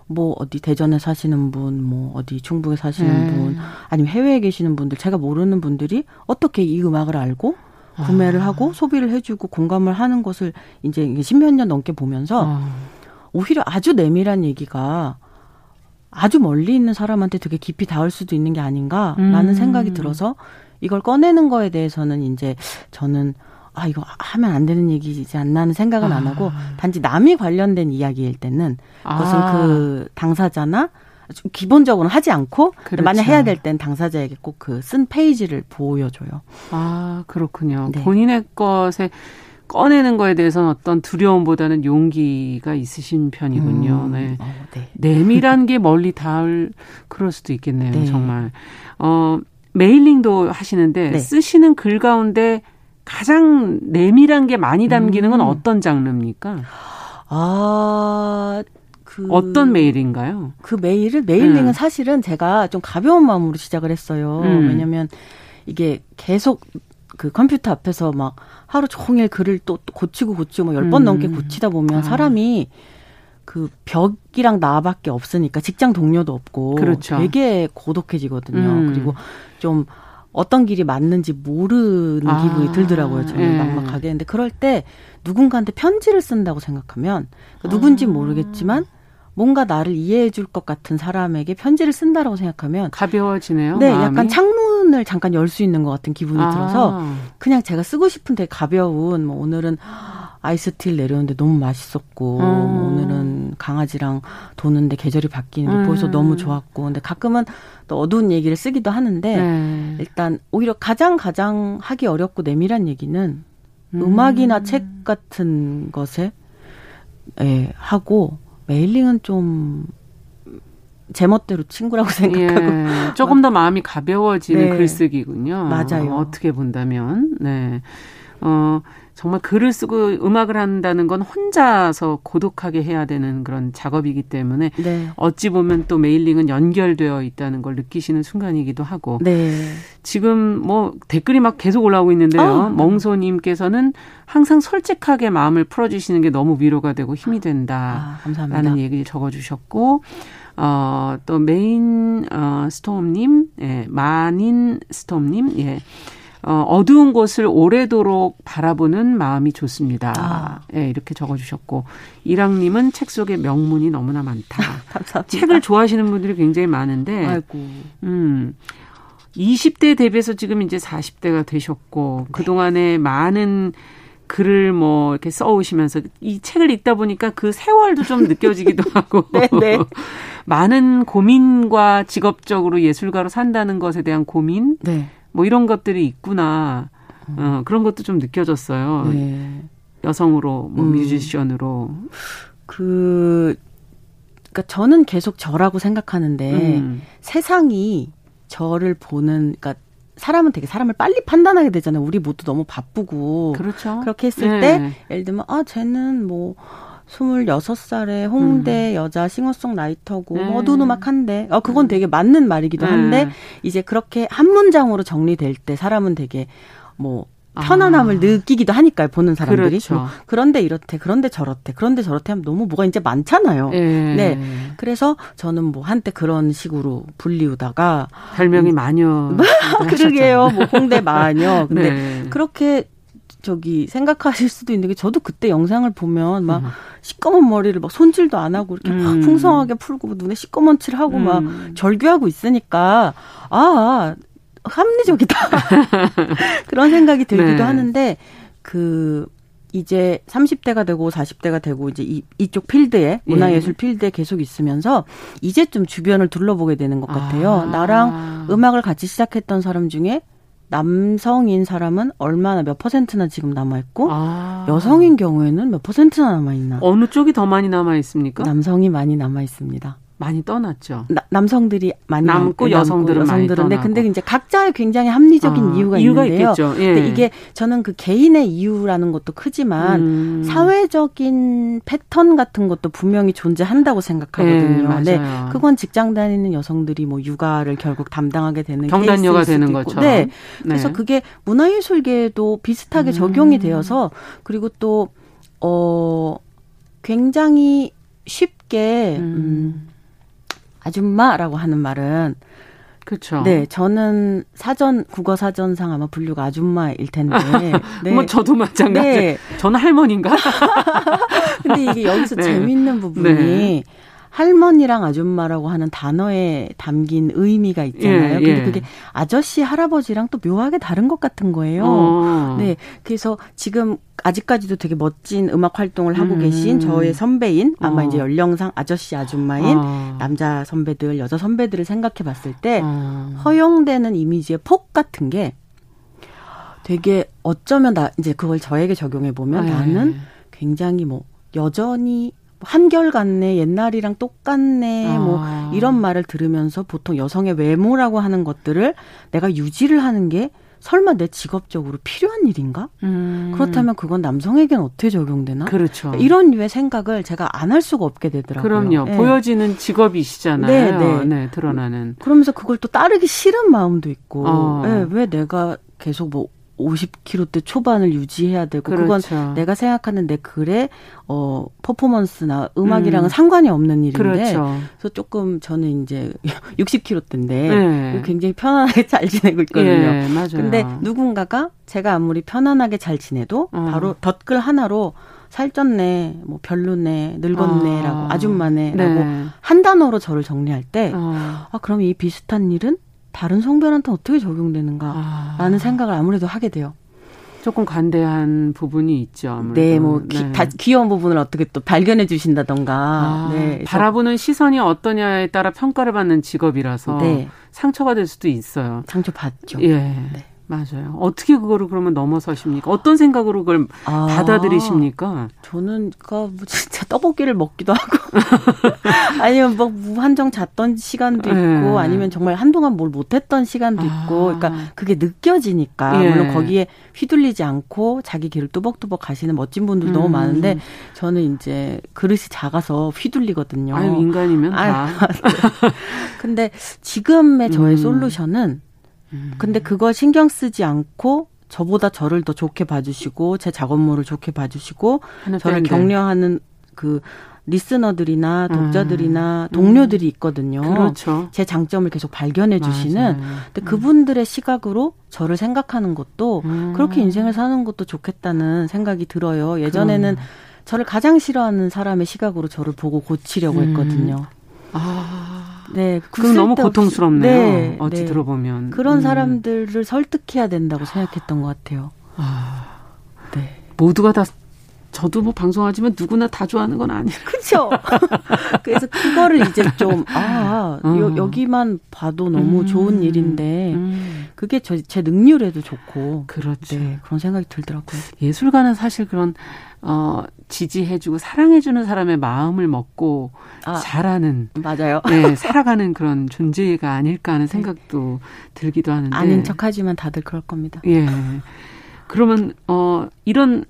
뭐 어디 대전에 사시는 분, 뭐 어디 충북에 사시는 음. 분, 아니면 해외에 계시는 분들, 제가 모르는 분들이 어떻게 이 음악을 알고 아. 구매를 하고 소비를 해주고 공감을 하는 것을 이제 십몇 년 넘게 보면서 아. 오히려 아주 내밀한 얘기가 아주 멀리 있는 사람한테 되게 깊이 닿을 수도 있는 게 아닌가라는 음. 생각이 들어서 이걸 꺼내는 거에 대해서는 이제 저는 아, 이거 하면 안 되는 얘기지 않나는 생각은 아. 안 하고 단지 남이 관련된 이야기일 때는 그것은 아. 그 당사자나 기본적으로는 하지 않고 그렇죠. 만약 해야 될 땐 당사자에게 꼭 그 쓴 페이지를 보여줘요. 아, 그렇군요. 네. 본인의 것에 꺼내는 거에 대해서는 어떤 두려움보다는 용기가 있으신 편이군요. 음, 네. 어, 네. 내밀한 게 멀리 닿을 그럴 수도 있겠네요. 네. 정말. 어, 메일링도 하시는데 네. 쓰시는 글 가운데 가장 내밀한 게 많이 담기는 건 음. 어떤 장르입니까? 아, 그 어떤 메일인가요? 그 메일을 메일링은 음. 사실은 제가 좀 가벼운 마음으로 시작을 했어요. 음. 왜냐하면 이게 계속 그 컴퓨터 앞에서 막 하루 종일 글을 또 고치고 고치고 뭐 열 번 음. 넘게 고치다 보면 아. 사람이 그 벽이랑 나밖에 없으니까 직장 동료도 없고 그렇죠. 되게 고독해지거든요. 음. 그리고 좀 어떤 길이 맞는지 모르는 아, 기분이 들더라고요. 저는 예. 막막하게. 근데 그럴 때 누군가한테 편지를 쓴다고 생각하면 그러니까 아. 누군지 모르겠지만 뭔가 나를 이해해 줄 것 같은 사람에게 편지를 쓴다라고 생각하면 가벼워지네요. 네. 마음이? 약간 창문을 잠깐 열 수 있는 것 같은 기분이 아. 들어서 그냥 제가 쓰고 싶은 되게 가벼운 뭐 오늘은 아이스티를 내렸는데 너무 맛있었고 음. 오늘은 강아지랑 도는데 계절이 바뀌는 게 음. 보여서 너무 좋았고 근데 가끔은 또 어두운 얘기를 쓰기도 하는데 네. 일단 오히려 가장 가장 하기 어렵고 내밀한 얘기는 음. 음악이나 책 같은 것에 예, 하고 메일링은 좀 제 멋대로 친구라고 생각하고 예, 조금 더 마음이 가벼워지는 네. 글쓰기군요. 맞아요. 어떻게 본다면 네. 어, 정말 글을 쓰고 음악을 한다는 건 혼자서 고독하게 해야 되는 그런 작업이기 때문에 네. 어찌 보면 또 메일링은 연결되어 있다는 걸 느끼시는 순간이기도 하고 네. 지금 뭐 댓글이 막 계속 올라오고 있는데요. 아, 멍소님께서는 항상 솔직하게 마음을 풀어주시는 게 너무 위로가 되고 힘이 된다. 아, 감사합니다.라는 얘기를 적어주셨고 어, 또 메인 어, 스톰님, 예, 만인 스톰님, 예. 어, 어두운 곳을 오래도록 바라보는 마음이 좋습니다. 아. 네, 이렇게 적어주셨고 이랑님은 책 속에 명문이 너무나 많다. 감사합니다. 책을 좋아하시는 분들이 굉장히 많은데 아이고. 음, 이십 대 대비해서 지금 이제 사십 대가 되셨고 네. 그동안에 많은 글을 뭐 이렇게 써오시면서 이 책을 읽다 보니까 그 세월도 좀 느껴지기도 하고 네, 네. 많은 고민과 직업적으로 예술가로 산다는 것에 대한 고민 네. 뭐 이런 것들이 있구나. 어, 그런 것도 좀 느껴졌어요. 네. 여성으로, 뭐 음. 뮤지션으로. 그, 그러니까 저는 계속 저라고 생각하는데 음. 세상이 저를 보는, 그러니까 사람은 되게 사람을 빨리 판단하게 되잖아요. 우리 모두 너무 바쁘고. 그렇죠. 그렇게 했을 네. 때 예를 들면, 아, 쟤는 뭐, 스물여섯 살에 홍대 음. 여자 싱어송라이터고 네. 뭐 어두운 음악 한데 어, 그건 되게 맞는 말이기도 한데 네. 이제 그렇게 한 문장으로 정리될 때 사람은 되게 뭐 편안함을 아. 느끼기도 하니까요. 보는 사람들이. 그렇죠. 뭐 그런데 이렇대 그런데 저렇대 그런데 저렇대 하면 너무 뭐가 이제 많잖아요. 예. 네. 그래서 저는 뭐 한때 그런 식으로 불리우다가. 별명이 음, 마녀. 그러게요. 뭐 홍대 마녀. 근데 네. 그렇게. 저기 생각하실 수도 있는 게 저도 그때 영상을 보면 막 음. 시꺼먼 머리를 막 손질도 안 하고 이렇게 음. 막 풍성하게 풀고 눈에 시꺼먼 칠 하고 음. 막 절규하고 있으니까 아 합리적이다 그런 생각이 들기도 네. 하는데 그 이제 삼십 대가 되고 사십 대가 되고 이제 이, 이쪽 필드에 문화예술 필드에 계속 있으면서 이제 좀 주변을 둘러보게 되는 것 같아요. 아. 나랑 음악을 같이 시작했던 사람 중에 남성인 사람은 얼마나 몇 퍼센트나 지금 남아있고 아. 여성인 경우에는 몇 퍼센트나 남아있나. 어느 쪽이 더 많이 남아있습니까? 남성이 많이 남아있습니다. 많이 떠났죠. 나, 남성들이 많이 남고, 남고 여성들은 남고, 많이 떠나고. 근데 이제 각자의 굉장히 합리적인 아, 이유가, 이유가 있는데요. 있겠죠. 예. 근데 이게 저는 그 개인의 이유라는 것도 크지만 음. 사회적인 패턴 같은 것도 분명히 존재한다고 생각하거든요. 예, 네, 그건 직장 다니는 여성들이 뭐 육아를 결국 담당하게 되는 경단녀가 되는 거죠. 네. 네, 그래서 그게 문화예술계에도 비슷하게 음. 적용이 되어서 그리고 또 어, 굉장히 쉽게. 음. 음, 아줌마라고 하는 말은 그렇죠. 네, 저는 사전 국어 사전상 아마 분류가 아줌마일 텐데. 네. 뭐 저도 마찬가지. 네. 저는 할머니인가? 근데 이게 여기서 네. 재밌는 부분이 네. 할머니랑 아줌마라고 하는 단어에 담긴 의미가 있잖아요. 예, 근데 예. 그게 아저씨, 할아버지랑 또 묘하게 다른 것 같은 거예요. 오. 네, 그래서 지금 아직까지도 되게 멋진 음악 활동을 하고 음. 계신 저의 선배인 아마 어. 이제 연령상 아저씨, 아줌마인 어. 남자 선배들, 여자 선배들을 생각해봤을 때 어. 허용되는 이미지의 폭 같은 게 되게 어쩌면 나 이제 그걸 저에게 적용해 보면 예. 나는 굉장히 뭐 여전히 한결같네, 옛날이랑 똑같네, 아. 뭐 이런 말을 들으면서 보통 여성의 외모라고 하는 것들을 내가 유지를 하는 게 설마 내 직업적으로 필요한 일인가? 음. 그렇다면 그건 남성에겐 어떻게 적용되나? 그렇죠. 이런 류의 생각을 제가 안 할 수가 없게 되더라고요. 그럼요. 네. 보여지는 직업이시잖아요. 네, 네. 네, 드러나는. 그러면서 그걸 또 따르기 싫은 마음도 있고 어. 네, 왜 내가 계속 뭐 오십 킬로그램대 초반을 유지해야 되고 그렇죠. 그건 내가 생각하는 내 글의 어, 퍼포먼스나 음악이랑은 음. 상관이 없는 일인데 그렇죠. 그래서 조금 저는 이제 육십 킬로그램대인데 네. 굉장히 편안하게 잘 지내고 있거든요. 네, 맞아요. 근데 누군가가 제가 아무리 편안하게 잘 지내도 어. 바로 덧글 하나로 살쪘네, 뭐 별로네, 늙었네라고 어. 아줌마네라고 네. 한 단어로 저를 정리할 때 어. 아, 그럼 이 비슷한 일은 다른 성별한테 어떻게 적용되는가라는 아. 생각을 아무래도 하게 돼요. 조금 관대한 부분이 있죠. 아무래도. 네, 뭐 기, 네. 다, 귀여운 부분을 어떻게 또 발견해 주신다던가. 아, 네, 바라보는 시선이 어떠냐에 따라 평가를 받는 직업이라서 네. 상처가 될 수도 있어요. 상처 받죠. 예, 네. 맞아요. 어떻게 그거를 그러면 넘어서십니까? 어떤 생각으로 그걸 아, 받아들이십니까? 저는 그러니까 뭐 진짜 떡볶이를 먹기도 하고 아니면 뭐 무한정 잤던 시간도 있고 예. 아니면 정말 한동안 뭘 못했던 시간도 아. 있고 그러니까 그게 느껴지니까 예. 물론 거기에 휘둘리지 않고 자기 길을 뚜벅뚜벅 가시는 멋진 분들 음. 너무 많은데 저는 이제 그릇이 작아서 휘둘리거든요. 아유, 인간이면 다. 근데 지금의 저의 음. 솔루션은 근데 그걸 신경 쓰지 않고 저보다 저를 더 좋게 봐주시고 제 작업물을 좋게 봐주시고 저를 격려하는 그 리스너들이나 독자들이나 음. 동료들이 있거든요. 그렇죠. 제 장점을 계속 발견해 맞아요. 주시는 근데 그분들의 시각으로 저를 생각하는 것도 음. 그렇게 인생을 사는 것도 좋겠다는 생각이 들어요. 예전에는 그럼. 저를 가장 싫어하는 사람의 시각으로 저를 보고 고치려고 음. 했거든요. 아... 네, 그건 너무 고통스럽네요. 네, 어찌 네. 들어보면 그런 음. 사람들을 설득해야 된다고 생각했던 것 같아요. 아, 네, 모두가 다 저도 뭐 방송하지만 누구나 다 좋아하는 건 아니라 그렇죠. 그래서 그거를 이제 좀 아 어. 여기만 봐도 너무 음. 좋은 일인데 음. 그게 저, 제 능률에도 좋고 그렇죠. 네, 그런 생각이 들더라고요. 예술가는 사실 그런 어, 지지해주고 사랑해주는 사람의 마음을 먹고 아, 잘하는 맞아요. 네, 살아가는 그런 존재가 아닐까 하는 생각도 들기도 하는데 아닌 척하지만 다들 그럴 겁니다. 예. 그러면 어, 이런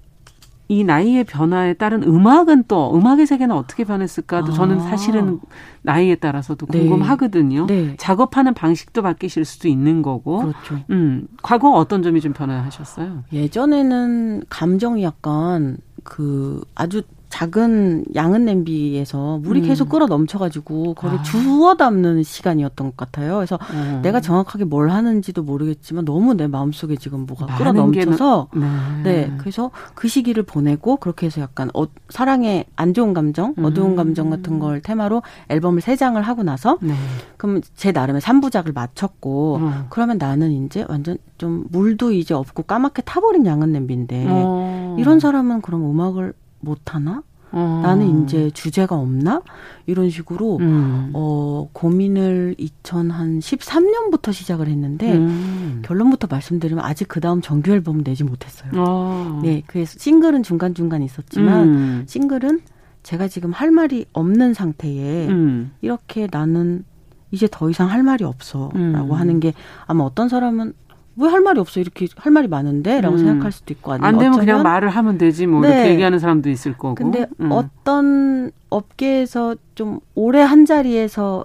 이 나이의 변화에 따른 음악은 또 음악의 세계는 어떻게 변했을까? 또 아. 저는 사실은 나이에 따라서도 궁금하거든요. 네. 네. 작업하는 방식도 바뀌실 수도 있는 거고. 그렇죠. 음, 과거 어떤 점이 좀 변화하셨어요? 예전에는 감정이 약간 그 아주 작은 양은 냄비에서 물이 음. 계속 끓어 넘쳐가지고 거기를 아. 주워 담는 시간이었던 것 같아요. 그래서 음. 내가 정확하게 뭘 하는지도 모르겠지만 너무 내 마음속에 지금 뭐가 끓어 넘쳐서 게... 네. 네, 그래서 그 시기를 보내고 그렇게 해서 약간 어, 사랑의 안 좋은 감정, 음. 어두운 감정 같은 걸 테마로 앨범을 세 장을 하고 나서 네. 그럼 제 나름의 삼부작을 마쳤고 음. 그러면 나는 이제 완전 좀 물도 이제 없고 까맣게 타버린 양은 냄비인데 음. 이런 사람은 그럼 음악을 못하나? 어. 나는 이제 주제가 없나? 이런 식으로 음. 어, 고민을 이천십삼 년부터 시작을 했는데 음. 결론부터 말씀드리면 아직 그 다음 정규 앨범은 내지 못했어요. 어. 네, 그래서 싱글은 중간중간 있었지만 음. 싱글은 제가 지금 할 말이 없는 상태에 음. 이렇게 나는 이제 더 이상 할 말이 없어 음. 라고 하는 게 아마 어떤 사람은 왜 할 말이 없어? 이렇게 할 말이 많은데? 라고 음. 생각할 수도 있고. 아니면 안 되면 어쩌면, 그냥 말을 하면 되지 뭐 네. 이렇게 얘기하는 사람도 있을 거고. 근데 음. 어떤 업계에서 좀 오래 한 자리에서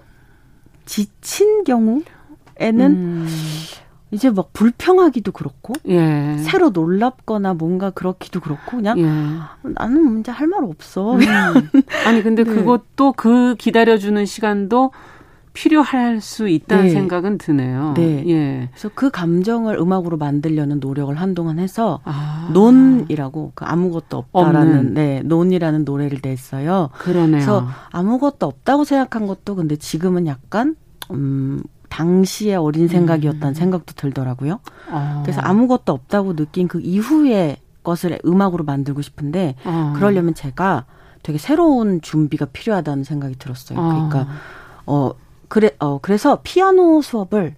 지친 경우에는 음. 이제 막 불평하기도 그렇고 예. 새로 놀랍거나 뭔가 그렇기도 그렇고 그냥 예. 나는 문제 할 말 없어. 음. 아니 근데 네. 그것도 그 기다려주는 시간도 필요할 수 있다는 네. 생각은 드네요. 네. 예. 그래서 그 감정을 음악으로 만들려는 노력을 한동안 해서 아. 논이라고 그 아무것도 없다라는 없는. 네, 논이라는 노래를 냈어요. 그러네요. 그래서 아무것도 없다고 생각한 것도 근데 지금은 약간 음, 당시의 어린 생각이었다는 음. 생각도 들더라고요. 아. 그래서 아무것도 없다고 느낀 그 이후의 것을 음악으로 만들고 싶은데 아. 그러려면 제가 되게 새로운 준비가 필요하다는 생각이 들었어요. 아. 그러니까 어 그래, 어, 그래서 피아노 수업을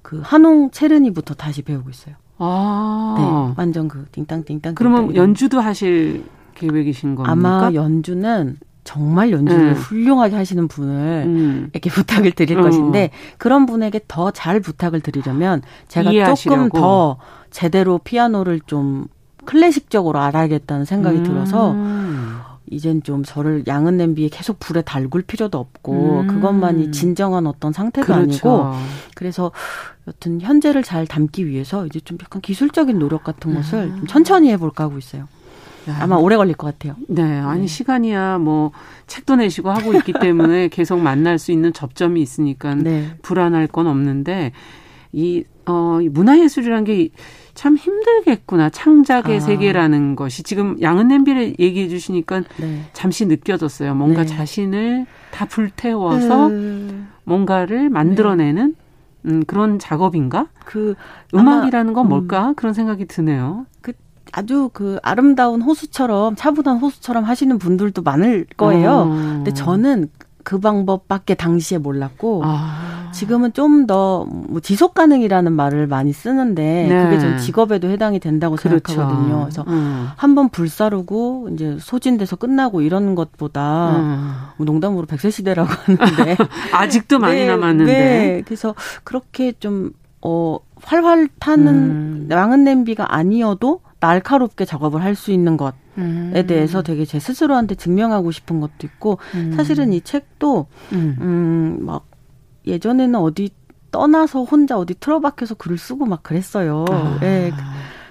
그 한홍 체르니부터 다시 배우고 있어요. 아. 네. 완전 그 띵땅띵땅. 그러면 연주도 하실 계획이신 겁니까? 아마 연주는 정말 연주를 음. 훌륭하게 하시는 분을 음. 이렇게 부탁을 드릴 음. 것인데 그런 분에게 더 잘 부탁을 드리려면 제가 이해하시려고. 조금 더 제대로 피아노를 좀 클래식적으로 알아야겠다는 생각이 음. 들어서 이젠 좀 저를 양은 냄비에 계속 불에 달굴 필요도 없고 음. 그것만이 진정한 어떤 상태도 그렇죠. 아니고 그래서 여튼 현재를 잘 담기 위해서 이제 좀 약간 기술적인 노력 같은 것을 음. 좀 천천히 해볼까 하고 있어요. 야. 아마 오래 걸릴 것 같아요. 네, 아니 네. 시간이야 뭐 책도 내시고 하고 있기 때문에 계속 만날 수 있는 접점이 있으니까 네. 불안할 건 없는데 이, 어, 이 문화예술이라는 게 참 힘들겠구나. 창작의 아. 세계라는 것이 지금 양은 냄비를 얘기해 주시니까 네. 잠시 느껴졌어요. 뭔가 네. 자신을 다 불태워서 음. 뭔가를 만들어내는 네. 음, 그런 작업인가? 그 음악이라는 건 뭘까? 음. 그런 생각이 드네요. 그 아주 그 아름다운 호수처럼 차분한 호수처럼 하시는 분들도 많을 거예요. 어. 근데 저는 그 방법밖에 당시에 몰랐고 아. 지금은 좀 더 뭐 지속 가능이라는 말을 많이 쓰는데 네. 그게 전 직업에도 해당이 된다고 그렇죠. 생각하거든요. 그래서 음. 한번 불사르고 이제 소진돼서 끝나고 이런 것보다 음. 뭐 농담으로 백세 시대라고 하는데 아직도 많이 네, 남았는데 네. 그래서 그렇게 좀 어, 활활 타는 양은 음. 냄비가 아니어도 날카롭게 작업을 할 수 있는 것에 음. 대해서 되게 제 스스로한테 증명하고 싶은 것도 있고 음. 사실은 이 책도 음. 음, 막 예전에는 어디 떠나서 혼자 어디 틀어박혀서 글을 쓰고 막 그랬어요. 아. 예.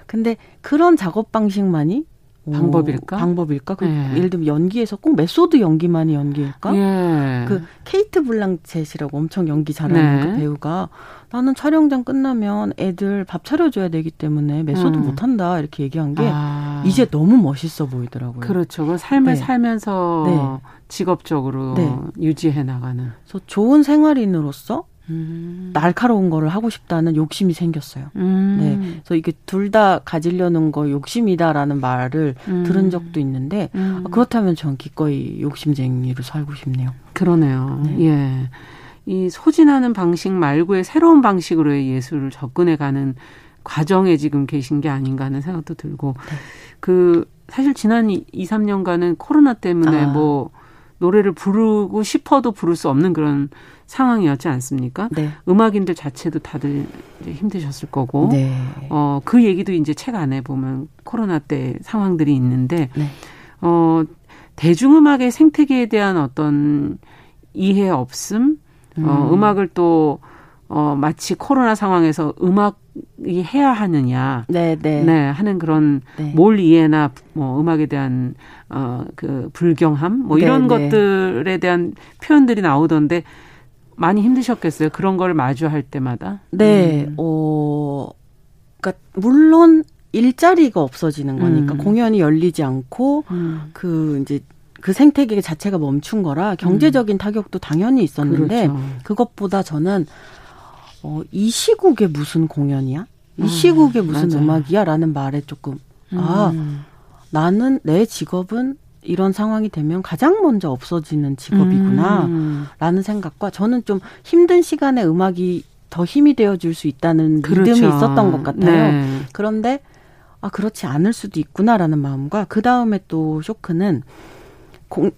근데 그런 작업 방식만이 방법일까? 오, 방법일까? 그 예. 예를 들면 연기에서 꼭 메소드 연기만이 연기일까? 예. 그 케이트 블랑쳇이라고 엄청 연기 잘하는 네. 그 배우가 나는 촬영장 끝나면 애들 밥 차려줘야 되기 때문에 메소드 음. 못한다 이렇게 얘기한 게 아. 이제 너무 멋있어 보이더라고요. 그렇죠. 삶을 네. 살면서 네. 직업적으로 네. 유지해 나가는. 그래서 좋은 생활인으로서 음. 날카로운 거를 하고 싶다는 욕심이 생겼어요. 음. 네, 그래서 이게 둘 다 가지려는 거 욕심이다라는 말을 음. 들은 적도 있는데 음. 그렇다면 전 기꺼이 욕심쟁이로 살고 싶네요. 그러네요. 네. 예, 이 소진하는 방식 말고의 새로운 방식으로의 예술을 접근해가는 과정에 지금 계신 게 아닌가 하는 생각도 들고 네. 그 사실 지난 이, 삼 년간은 코로나 때문에 아. 뭐 노래를 부르고 싶어도 부를 수 없는 그런 상황이었지 않습니까? 네. 음악인들 자체도 다들 이제 힘드셨을 거고, 네. 어, 그 얘기도 이제 책 안에 보면 코로나 때 상황들이 있는데, 네. 어, 대중음악의 생태계에 대한 어떤 이해 없음, 음. 어, 음악을 또, 어, 마치 코로나 상황에서 음악이 해야 하느냐. 네, 네. 네, 하는 그런 네. 몰 이해나 뭐 음악에 대한, 어, 그 불경함, 뭐 이런 네, 네. 것들에 대한 표현들이 나오던데 많이 힘드셨겠어요. 그런 걸 마주할 때마다. 네, 음. 어, 그러니까, 물론 일자리가 없어지는 거니까 음. 공연이 열리지 않고 음. 그 이제 그 생태계 자체가 멈춘 거라 경제적인 음. 타격도 당연히 있었는데 그렇죠. 그것보다 저는 어, 이 시국에 무슨 공연이야? 이 아, 시국에 무슨 맞아요. 음악이야? 라는 말에 조금 음. 아, 나는 내 직업은 이런 상황이 되면 가장 먼저 없어지는 직업이구나 음. 라는 생각과 저는 좀 힘든 시간에 음악이 더 힘이 되어줄 수 있다는 그렇죠. 믿음이 있었던 것 같아요. 네. 그런데 아 그렇지 않을 수도 있구나라는 마음과 그다음에 또 쇼크는 공,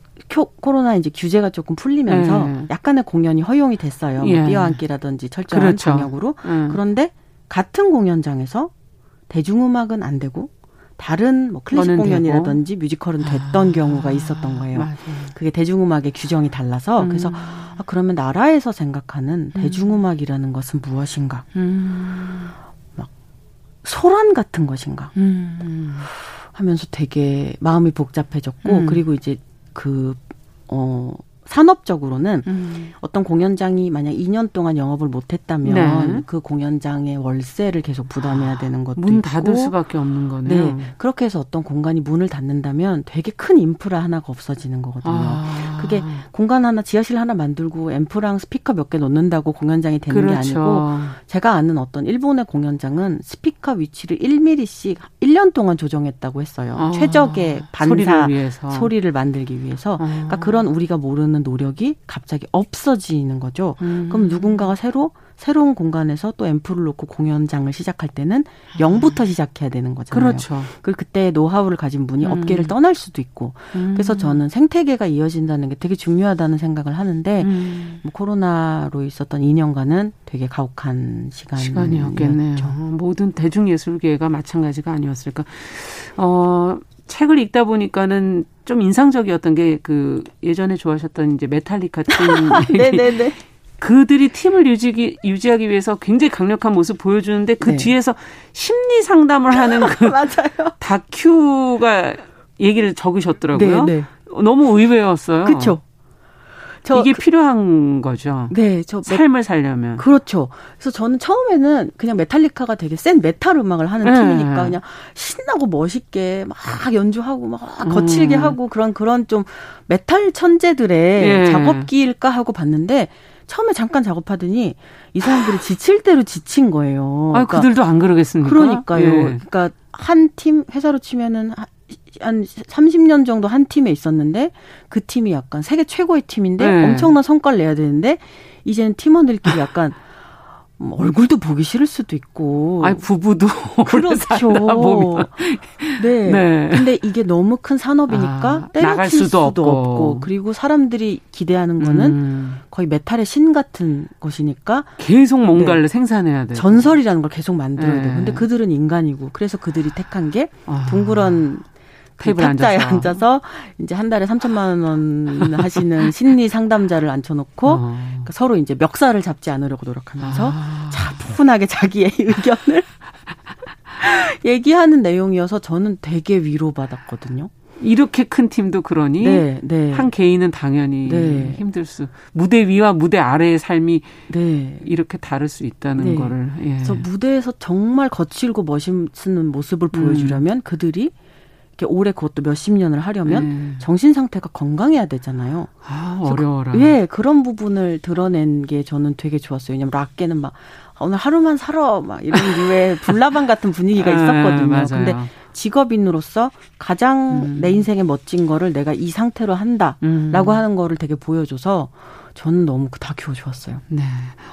코로나 이제 규제가 조금 풀리면서 네. 약간의 공연이 허용이 됐어요. 예. 뭐 뛰어앉기라든지 철저한 그렇죠. 방역으로. 음. 그런데 같은 공연장에서 대중음악은 안 되고 다른 뭐 클래식 공연이라든지 되고. 뮤지컬은 됐던 아. 경우가 있었던 거예요. 맞아요. 그게 대중음악의 규정이 달라서 음. 그래서 아, 그러면 나라에서 생각하는 음. 대중음악이라는 것은 무엇인가? 음. 막 소란 같은 것인가? 음. 하면서 되게 마음이 복잡해졌고 음. 그리고 이제 그, 어, 산업적으로는 음. 어떤 공연장이 만약 이 년 동안 영업을 못했다면 네. 그 공연장의 월세를 계속 부담해야 되는 것도 문 있고. 문 닫을 수밖에 없는 거네요. 네. 그렇게 해서 어떤 공간이 문을 닫는다면 되게 큰 인프라 하나가 없어지는 거거든요. 아. 그게 공간 하나, 지하실 하나 만들고 앰프랑 스피커 몇 개 넣는다고 공연장이 되는 그렇죠. 게 아니고 제가 아는 어떤 일본의 공연장은 스피커 위치를 일 밀리미터씩 일 년 동안 조정했다고 했어요. 아. 최적의 반사 소리를, 소리를 만들기 위해서. 아. 그러니까 그런 우리가 모르는 노력이 갑자기 없어지는 거죠. 음. 그럼 누군가가 새로 새로운 공간에서 또 앰프를 놓고 공연장을 시작할 때는 영부터 시작해야 되는 거잖아요. 그렇죠. 그리고 그때 노하우를 가진 분이 음. 업계를 떠날 수도 있고. 음. 그래서 저는 생태계가 이어진다는 게 되게 중요하다는 생각을 하는데 음. 뭐 코로나로 있었던 이 년간은 되게 가혹한 시간이었죠. 시간이었겠네요. 모든 대중예술계가 마찬가지가 아니었을까. 어, 책을 읽다 보니까는 좀 인상적이었던 게 그 예전에 좋아하셨던 이제 메탈리카 팀. 네네네. 그들이 팀을 유지기, 유지하기 위해서 굉장히 강력한 모습 보여주는데 그 네. 뒤에서 심리 상담을 하는 그 맞아요. 다큐가 얘기를 적으셨더라고요. 네네. 너무 의외였어요. 그렇죠. 이게 그, 필요한 거죠. 네, 저 삶을 살려면. 그렇죠. 그래서 저는 처음에는 그냥 메탈리카가 되게 센 메탈 음악을 하는 네. 팀이니까 그냥 신나고 멋있게 막 연주하고 막 거칠게 음. 하고 그런 그런 좀 메탈 천재들의 네. 작업기일까 하고 봤는데 처음에 잠깐 작업하더니 이 사람들이 지칠 대로 지친 거예요. 아, 그러니까, 그들도 안 그러겠습니까? 그러니까요. 예. 그러니까 한 팀 회사로 치면은. 한 삼십 년 정도 한 팀에 있었는데 그 팀이 약간 세계 최고의 팀인데 네. 엄청난 성과를 내야 되는데 이제는 팀원들끼리 약간 얼굴도 보기 싫을 수도 있고. 아니 부부도 그렇죠. 네. 네. 근데 이게 너무 큰 산업이니까 아, 때려칠 수도, 수도 없고. 없고 그리고 사람들이 기대하는 거는 음. 거의 메탈의 신 같은 것이니까 계속 뭔가를 네. 생산해야 돼. 전설이라는 걸 계속 만들어야 네. 돼. 근데 그들은 인간이고 그래서 그들이 택한 게 동그란 아. 테이블 앉아서. 앉아서 이제 한 달에 삼천만 원 하시는 심리 상담자를 앉혀놓고 어. 그러니까 서로 이제 멱살을 잡지 않으려고 노력하면서 아. 차분하게 자기의 의견을 얘기하는 내용이어서 저는 되게 위로받았거든요. 이렇게 큰 팀도 그러니 네, 네. 한 개인은 당연히 네. 힘들 수. 무대 위와 무대 아래의 삶이 네. 이렇게 다를 수 있다는 네. 거를. 예. 그래서 무대에서 정말 거칠고 멋있는 모습을 보여주려면 음. 그들이 오래 그것도 몇십 년을 하려면 네. 정신 상태가 건강해야 되잖아요. 아, 어려워라. 예, 그런 부분을 드러낸 게 저는 되게 좋았어요. 왜냐면 락계는 막 오늘 하루만 살아 막 이런 류의 불나방 같은 분위기가 있었거든요. 아, 맞아요. 근데 직업인으로서 가장 음. 내 인생의 멋진 거를 내가 이 상태로 한다라고 음. 하는 거를 되게 보여줘서 저는 너무 다 겨우 좋았어요. 네.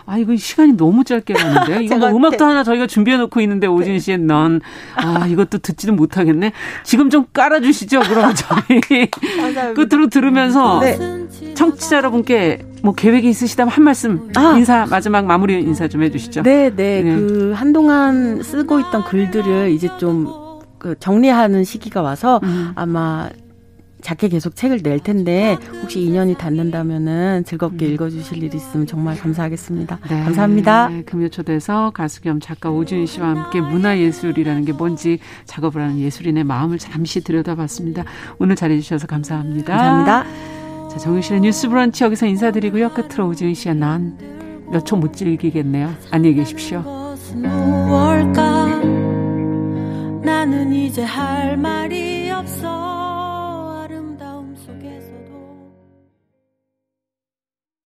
아, 이거 시간이 너무 짧게 가는데요. 이거 뭐 음악도 네. 하나 저희가 준비해놓고 있는데 오진 씨의 넌. 아, 이것도 듣지는 못하겠네. 지금 좀 깔아주시죠. 그러면 저희 끝으로 들으면서 네. 청취자 여러분께 뭐 계획이 있으시다면 한 말씀 아. 인사 마지막 마무리 인사 좀 해주시죠. 네, 네. 네. 그 한동안 쓰고 있던 글들을 이제 좀 그 정리하는 시기가 와서 음. 아마 작게 계속 책을 낼 텐데 혹시 인연이 닿는다면은 즐겁게 읽어주실 일이 있으면 정말 감사하겠습니다. 네, 감사합니다. 네, 금요초대에서 가수 겸 작가 오지은 씨와 함께 문화예술이라는 게 뭔지 작업을 하는 예술인의 마음을 잠시 들여다봤습니다. 오늘 잘해주셔서 감사합니다. 감사합니다. 자, 정용실의 뉴스브런치 여기서 인사드리고요. 끝으로 오지은 씨의 난 몇 초 못 즐기겠네요. 안녕히 계십시오. 나는 이제 할 말이 없어.